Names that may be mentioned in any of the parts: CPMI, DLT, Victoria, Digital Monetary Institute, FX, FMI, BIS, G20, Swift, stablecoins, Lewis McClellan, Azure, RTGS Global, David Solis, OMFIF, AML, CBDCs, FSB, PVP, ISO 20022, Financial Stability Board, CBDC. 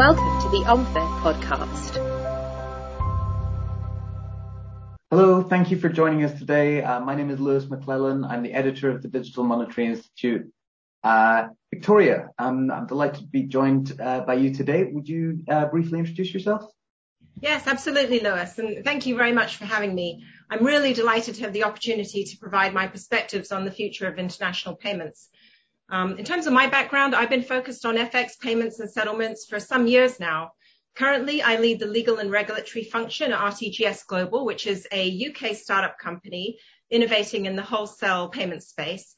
Welcome to the OMFIF podcast. Hello, thank you for joining us today. My name is Lewis McClellan. I'm the editor of the Digital Monetary Institute. Victoria, I'm delighted to be joined by you today. Would you briefly introduce yourself? Yes, absolutely, Lewis, and thank you very much for having me. I'm really delighted to have the opportunity to provide my perspectives on the future of international payments. In terms of my background, I've been focused on FX payments and settlements for some years now. Currently, I lead the legal and regulatory function at RTGS Global, which is a UK startup company innovating in the wholesale payment space.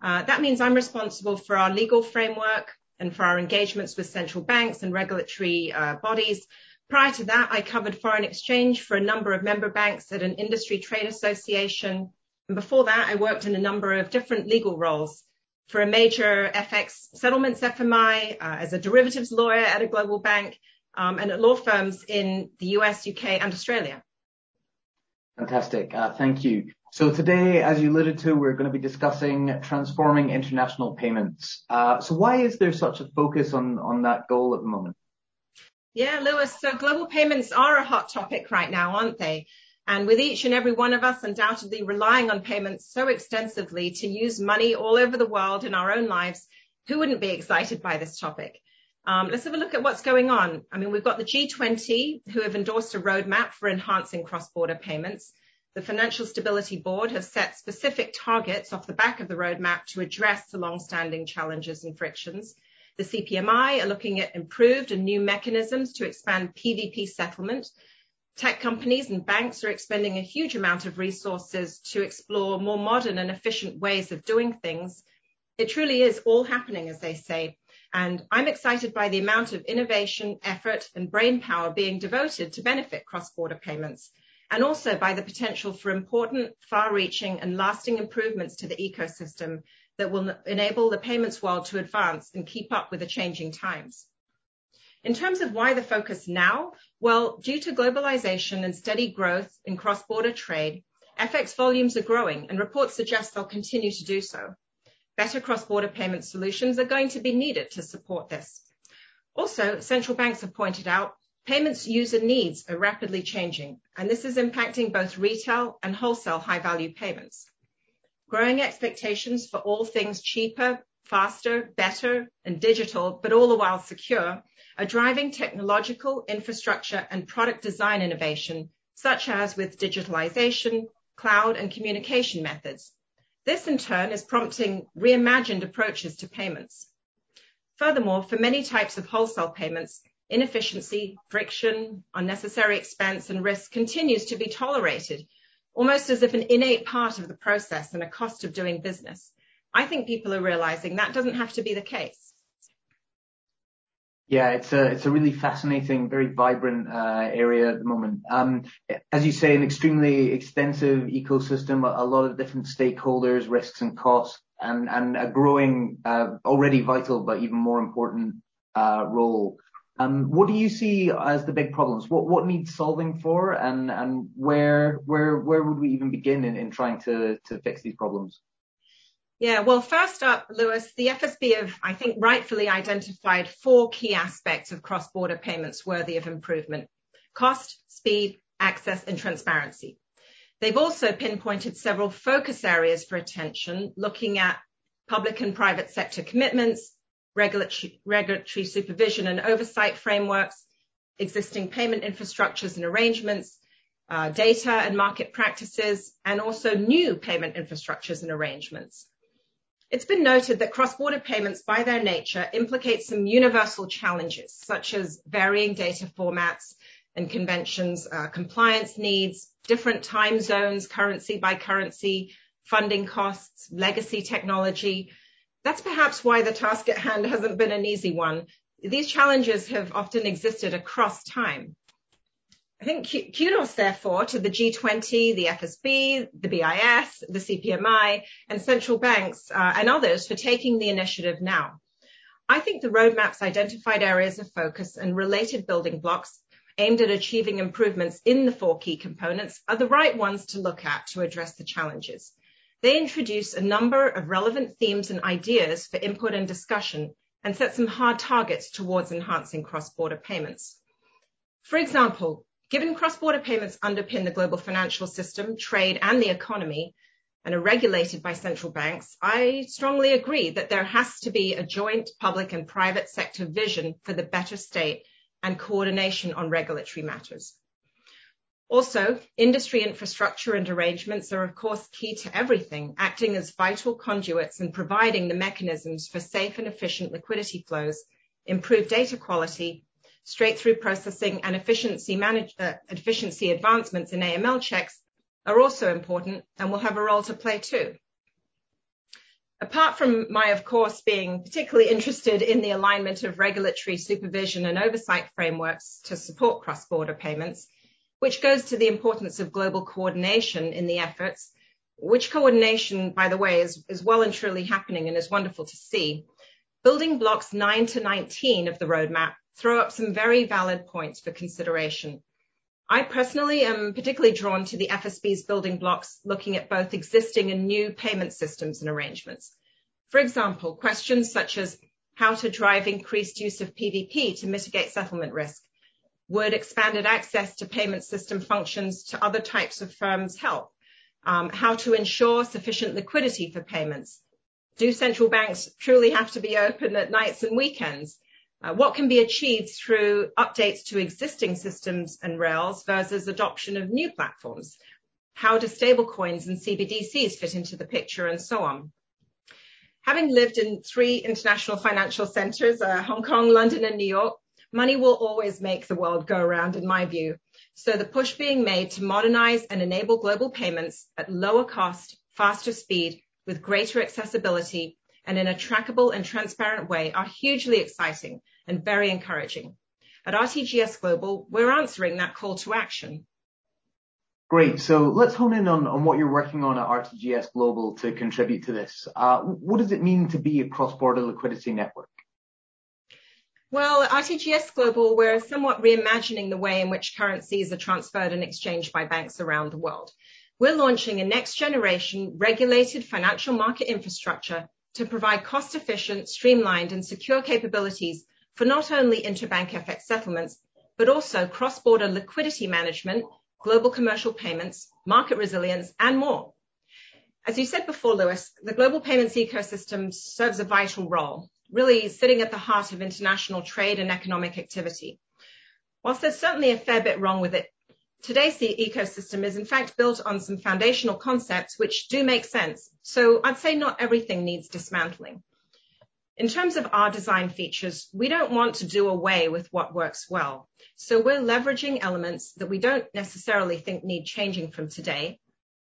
That means I'm responsible for our legal framework and for our engagements with central banks and regulatory bodies. Prior to that, I covered foreign exchange for a number of member banks at an industry trade association. And before that, I worked in a number of different legal roles for a major FX settlements FMI, as a derivatives lawyer at a global bank, and at law firms in the US, UK, and Australia. Fantastic. Thank you. So today, as you alluded to, we're going to be discussing transforming international payments. So why is there such a focus on that goal at the moment? Yeah, Lewis, so global payments are a hot topic right now, aren't they? And with each and every one of us undoubtedly relying on payments so extensively to use money all over the world in our own lives, who wouldn't be excited by this topic? Let's have a look at what's going on. I mean, we've got the G20, who have endorsed a roadmap for enhancing cross-border payments. The Financial Stability Board have set specific targets off the back of the roadmap to address the long-standing challenges and frictions. The CPMI are looking at improved and new mechanisms to expand PVP settlement. Tech companies and banks are expending a huge amount of resources to explore more modern and efficient ways of doing things. It truly is all happening, as they say. And I'm excited by the amount of innovation, effort, and brainpower being devoted to benefit cross-border payments, and also by the potential for important, far-reaching, and lasting improvements to the ecosystem that will enable the payments world to advance and keep up with the changing times. In terms of why the focus now, well, due to globalization and steady growth in cross-border trade, FX volumes are growing and reports suggest they'll continue to do so. Better cross-border payment solutions are going to be needed to support this. Also, central banks have pointed out payments user needs are rapidly changing, and this is impacting both retail and wholesale high-value payments. Growing expectations for all things cheaper, faster, better, and digital, but all the while secure, are driving technological, infrastructure, and product design innovation, such as with digitalization, cloud, and communication methods. This, in turn, is prompting reimagined approaches to payments. Furthermore, for many types of wholesale payments, inefficiency, friction, unnecessary expense, and risk continues to be tolerated, almost as if an innate part of the process and a cost of doing business. I think people are realizing that doesn't have to be the case. Yeah, it's a really fascinating, very vibrant area at the moment. As you say, an extremely extensive ecosystem, a lot of different stakeholders, risks and costs, and a growing, already vital, but even more important role. What do you see as the big problems? What needs solving for, and where would we even begin in trying to fix these problems? Yeah, well, first up, Lewis, the FSB have, I think, rightfully identified four key aspects of cross-border payments worthy of improvement: cost, speed, access, and transparency. They've also pinpointed several focus areas for attention, looking at public and private sector commitments, regulatory supervision and oversight frameworks, existing payment infrastructures and arrangements, data and market practices, and also new payment infrastructures and arrangements. It's been noted that cross-border payments by their nature implicate some universal challenges, such as varying data formats and conventions, compliance needs, different time zones, currency by currency, funding costs, legacy technology. That's perhaps why the task at hand hasn't been an easy one. These challenges have often existed across time. I think kudos, therefore, to the G20, the FSB, the BIS, the CPMI, and central banks and others for taking the initiative now. I think the roadmap's identified areas of focus and related building blocks aimed at achieving improvements in the four key components are the right ones to look at to address the challenges. They introduce a number of relevant themes and ideas for input and discussion, and set some hard targets towards enhancing cross-border payments. For example, given cross-border payments underpin the global financial system, trade, and the economy, and are regulated by central banks, I strongly agree that there has to be a joint public and private sector vision for the better state and coordination on regulatory matters. Also, industry infrastructure and arrangements are, of course, key to everything, acting as vital conduits and providing the mechanisms for safe and efficient liquidity flows, improved data quality, straight-through processing, and efficiency advancements in AML checks are also important and will have a role to play too. Apart from my, of course, being particularly interested in the alignment of regulatory supervision and oversight frameworks to support cross-border payments, which goes to the importance of global coordination in the efforts, which coordination, by the way, is well and truly happening and is wonderful to see. Building blocks 9 to 19 of the roadmap throw up some very valid points for consideration. I personally am particularly drawn to the FSB's building blocks looking at both existing and new payment systems and arrangements. For example, questions such as how to drive increased use of PVP to mitigate settlement risk. Would expanded access to payment system functions to other types of firms help? How to ensure sufficient liquidity for payments? Do central banks truly have to be open at nights and weekends? What can be achieved through updates to existing systems and rails versus adoption of new platforms? How do stablecoins and CBDCs fit into the picture and so on? Having lived in 3 international financial centers, Hong Kong, London, and New York, money will always make the world go round, in my view. So the push being made to modernize and enable global payments at lower cost, faster speed, with greater accessibility, and in a trackable and transparent way are hugely exciting and very encouraging. At RTGS Global, we're answering that call to action. Great. So let's hone in on what you're working on at RTGS Global to contribute to this. What does it mean to be a cross-border liquidity network? Well, at RTGS Global, we're somewhat reimagining the way in which currencies are transferred and exchanged by banks around the world. We're launching a next-generation regulated financial market infrastructure to provide cost-efficient, streamlined, and secure capabilities for not only interbank FX settlements, but also cross-border liquidity management, global commercial payments, market resilience, and more. As you said before, Lewis, the global payments ecosystem serves a vital role, really sitting at the heart of international trade and economic activity. Whilst there's certainly a fair bit wrong with it, today's ecosystem is in fact built on some foundational concepts which do make sense, so I'd say not everything needs dismantling. In terms of our design features, we don't want to do away with what works well, so we're leveraging elements that we don't necessarily think need changing from today.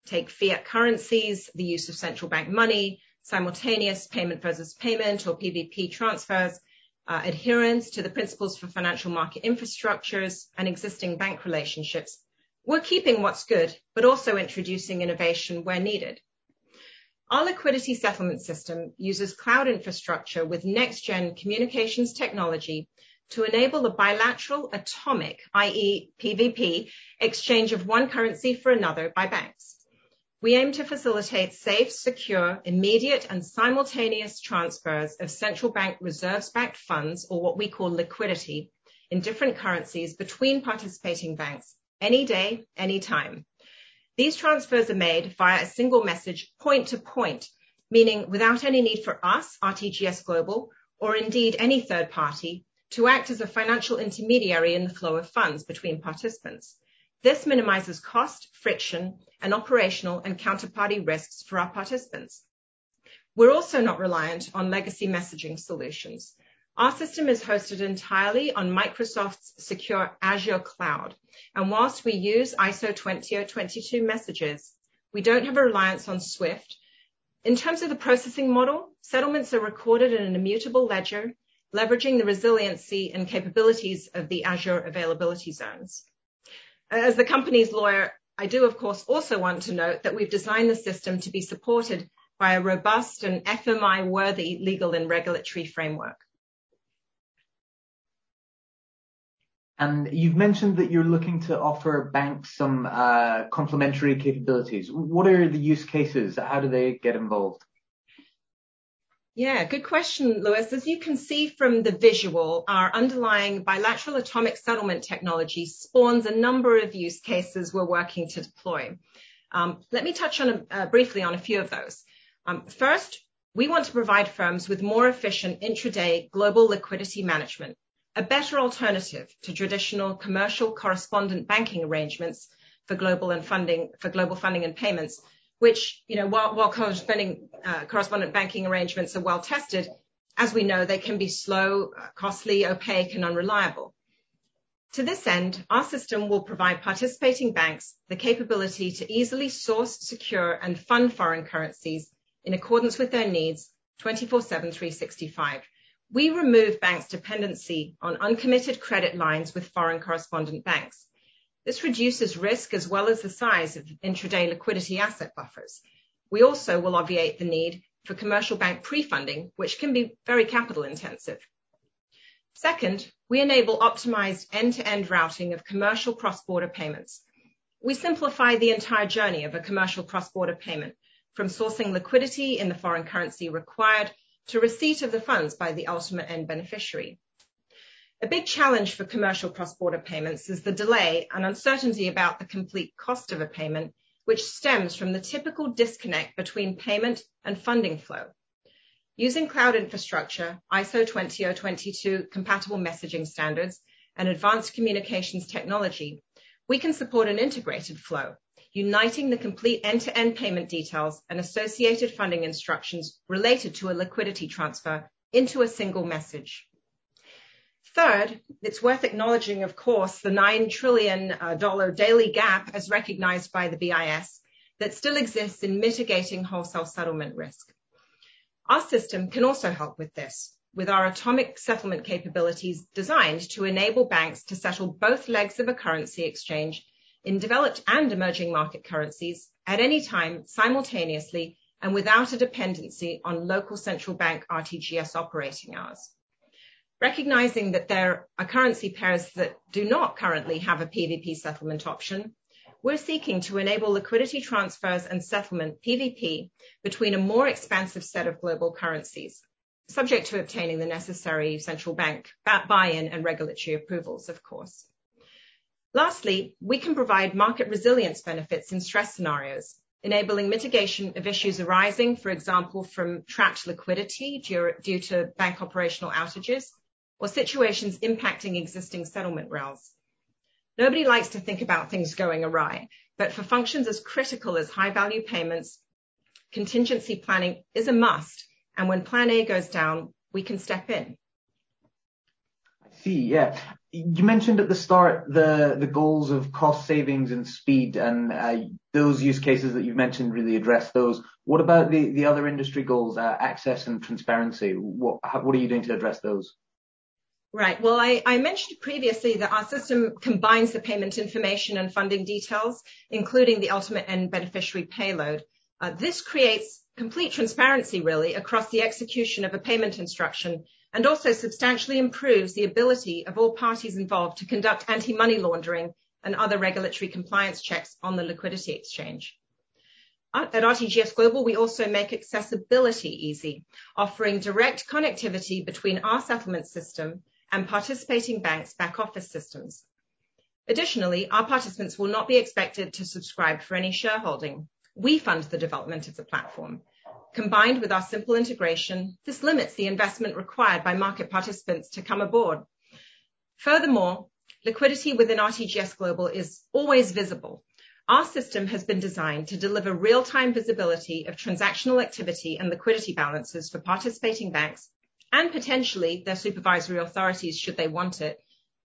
Take fiat currencies, the use of central bank money, simultaneous payment versus payment or PVP transfers, adherence to the principles for financial market infrastructures and existing bank relationships. We're keeping what's good, but also introducing innovation where needed. Our liquidity settlement system uses cloud infrastructure with next-gen communications technology to enable a bilateral atomic, i.e. PVP, exchange of one currency for another by banks. We aim to facilitate safe, secure, immediate, and simultaneous transfers of central bank reserves-backed funds, or what we call liquidity, in different currencies between participating banks, any day, any time. These transfers are made via a single message point-to-point, meaning without any need for us, RTGS Global, or indeed any third party, to act as a financial intermediary in the flow of funds between participants. This minimizes cost, friction, and operational and counterparty risks for our participants. We're also not reliant on legacy messaging solutions. Our system is hosted entirely on Microsoft's secure Azure cloud. And whilst we use ISO 20022 messages, we don't have a reliance on Swift. In terms of the processing model, settlements are recorded in an immutable ledger, leveraging the resiliency and capabilities of the Azure availability zones. As the company's lawyer, I do, of course, also want to note that we've designed the system to be supported by a robust and FMI-worthy legal and regulatory framework. And you've mentioned that you're looking to offer banks some complementary capabilities. What are the use cases? How do they get involved? Yeah, good question, Lewis. As you can see from the visual, our underlying bilateral atomic settlement technology spawns a number of use cases we're working to deploy. Let me touch on briefly on a few of those. First, we want to provide firms with more efficient intraday global liquidity management, a better alternative to traditional commercial correspondent banking arrangements for global funding and payments, which, you know, while correspondent banking arrangements are well tested, as we know, they can be slow, costly, opaque, and unreliable. To this end, our system will provide participating banks the capability to easily source, secure, and fund foreign currencies in accordance with their needs 24/7, 365. We remove banks' dependency on uncommitted credit lines with foreign correspondent banks. This reduces risk as well as the size of intraday liquidity asset buffers. We also will obviate the need for commercial bank pre-funding, which can be very capital intensive. Second, we enable optimized end-to-end routing of commercial cross-border payments. We simplify the entire journey of a commercial cross-border payment, from sourcing liquidity in the foreign currency required to receipt of the funds by the ultimate end beneficiary. A big challenge for commercial cross-border payments is the delay and uncertainty about the complete cost of a payment, which stems from the typical disconnect between payment and funding flow. Using cloud infrastructure, ISO 20022 compatible messaging standards, and advanced communications technology, we can support an integrated flow, uniting the complete end-to-end payment details and associated funding instructions related to a liquidity transfer into a single message. Third, it's worth acknowledging, of course, the $9 trillion daily gap as recognized by the BIS that still exists in mitigating wholesale settlement risk. Our system can also help with this, with our atomic settlement capabilities designed to enable banks to settle both legs of a currency exchange in developed and emerging market currencies at any time simultaneously and without a dependency on local central bank RTGS operating hours. Recognizing that there are currency pairs that do not currently have a PVP settlement option, we're seeking to enable liquidity transfers and settlement PVP between a more expansive set of global currencies, subject to obtaining the necessary central bank buy-in and regulatory approvals, of course. Lastly, we can provide market resilience benefits in stress scenarios, enabling mitigation of issues arising, for example, from trapped liquidity due to bank operational outages, or situations impacting existing settlement rails. Nobody likes to think about things going awry, but for functions as critical as high-value payments, contingency planning is a must, and when plan A goes down, we can step in. I see, yeah. You mentioned at the start the goals of cost savings and speed, and those use cases that you've mentioned really address those. What about the other industry goals, access and transparency? What are you doing to address those? Right. Well, I mentioned previously that our system combines the payment information and funding details, including the ultimate end beneficiary payload. This creates complete transparency, really, across the execution of a payment instruction and also substantially improves the ability of all parties involved to conduct anti-money laundering and other regulatory compliance checks on the liquidity exchange. At RTGS Global, we also make accessibility easy, offering direct connectivity between our settlement system and participating banks' back office systems. Additionally, our participants will not be expected to subscribe for any shareholding. We fund the development of the platform. Combined with our simple integration, this limits the investment required by market participants to come aboard. Furthermore, liquidity within RTGS Global is always visible. Our system has been designed to deliver real-time visibility of transactional activity and liquidity balances for participating banks and potentially their supervisory authorities should they want it.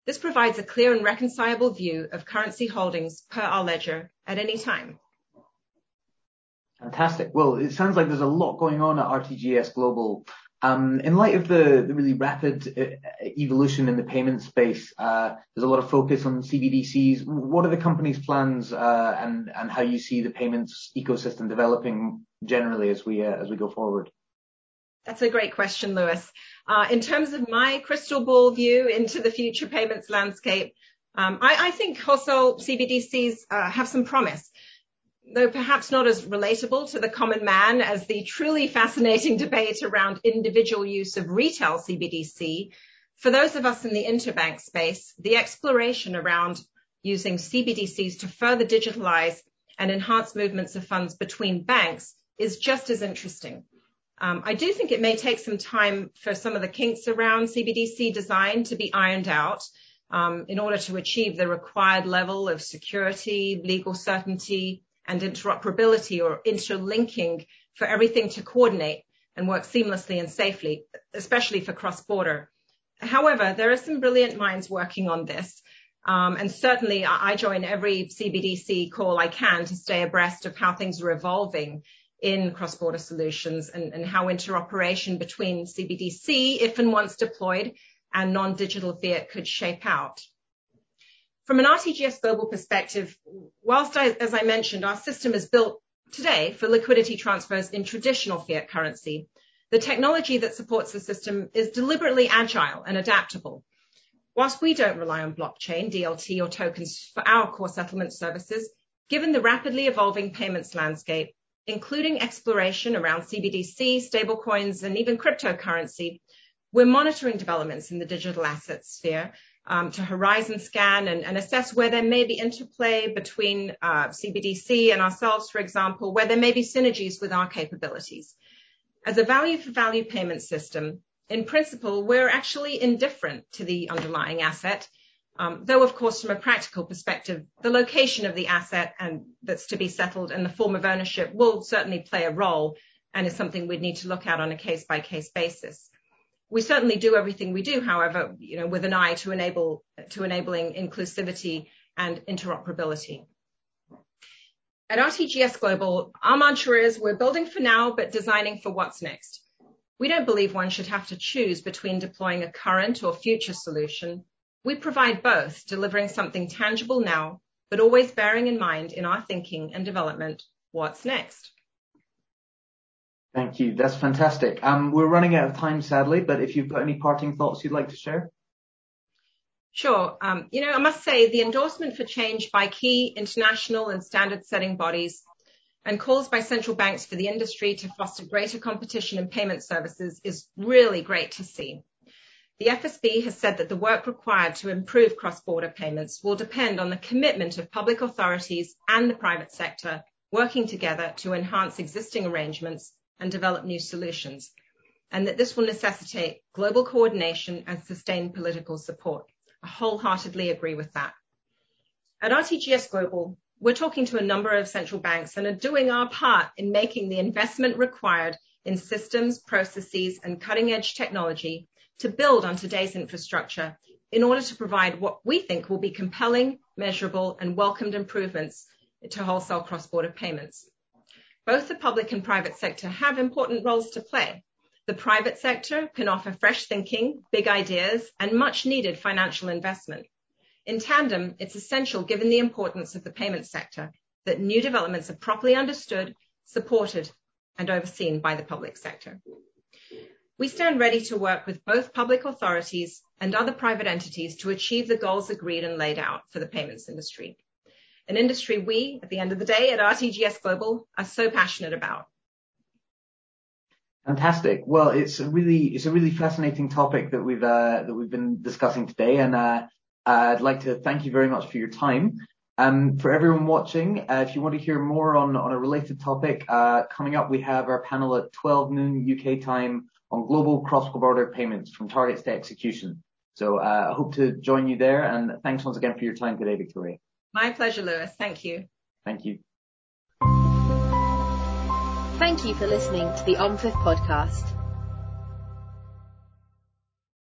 This provides a clear and reconcilable view of currency holdings per our ledger at any time. Fantastic. Well, it sounds like there's a lot going on at RTGS Global. In light of the really rapid evolution in the payment space, there's a lot of focus on CBDCs. What are the company's plans and how you see the payments ecosystem developing generally as we go forward? That's a great question, Lewis. In terms of my crystal ball view into the future payments landscape, I think wholesale CBDCs have some promise. though perhaps not as relatable to the common man as the truly fascinating debate around individual use of retail CBDC, for those of us in the interbank space, the exploration around using CBDCs to further digitalize and enhance movements of funds between banks is just as interesting. I do think it may take some time for some of the kinks around CBDC design to be ironed out in order to achieve the required level of security, legal certainty, and interoperability or interlinking for everything to coordinate and work seamlessly and safely, especially for cross-border. However, there are some brilliant minds working on this. And certainly I join every CBDC call I can to stay abreast of how things are evolving in cross-border solutions and how interoperation between CBDC, if and once deployed, and non-digital fiat could shape out. From an RTGS Global perspective, whilst, as I mentioned, our system is built today for liquidity transfers in traditional fiat currency, the technology that supports the system is deliberately agile and adaptable. Whilst we don't rely on blockchain, DLT, or tokens for our core settlement services, given the rapidly evolving payments landscape, including exploration around CBDC, stablecoins, and even cryptocurrency, we're monitoring developments in the digital asset sphere to horizon scan and assess where there may be interplay between CBDC and ourselves, for example, where there may be synergies with our capabilities. As a value-for-value payment system, in principle, we're actually indifferent to the underlying asset, though, of course, from a practical perspective, the location of the asset and that's to be settled and the form of ownership will certainly play a role and is something we'd need to look at on a case-by-case basis. We certainly do everything we do, however, with an eye to enabling inclusivity and interoperability. At RTGS Global, our mantra is we're building for now, but designing for what's next. We don't believe one should have to choose between deploying a current or future solution. We provide both, delivering something tangible now, but always bearing in mind in our thinking and development what's next. Thank you. That's fantastic. We're running out of time, sadly, but if you've got any parting thoughts you'd like to share. Sure. I must say the endorsement for change by key international and standard setting bodies and calls by central banks for the industry to foster greater competition in payment services is really great to see. The FSB has said that the work required to improve cross-border payments will depend on the commitment of public authorities and the private sector working together to enhance existing arrangements and develop new solutions, and that this will necessitate global coordination and sustained political support. I wholeheartedly agree with that. At RTGS Global, we're talking to a number of central banks and are doing our part in making the investment required in systems, processes, and cutting-edge technology to build on today's infrastructure in order to provide what we think will be compelling, measurable, and welcomed improvements to wholesale cross-border payments. Both the public and private sector have important roles to play. The private sector can offer fresh thinking, big ideas, and much needed financial investment. In tandem, it's essential given the importance of the payment sector that new developments are properly understood, supported, and overseen by the public sector. We stand ready to work with both public authorities and other private entities to achieve the goals agreed and laid out for the payments industry. An industry we, at the end of the day, at RTGS Global, are so passionate about. Fantastic. Well, it's a really fascinating topic that we've been discussing today, and I'd like to thank you very much for your time. For everyone watching, if you want to hear more on a related topic, coming up we have our panel at 12 noon UK time on global cross-border payments from targets to execution. So I hope to join you there, and thanks once again for your time today, Victoria. My pleasure, Lewis. Thank you. Thank you. Thank you for listening to the OMFIF podcast.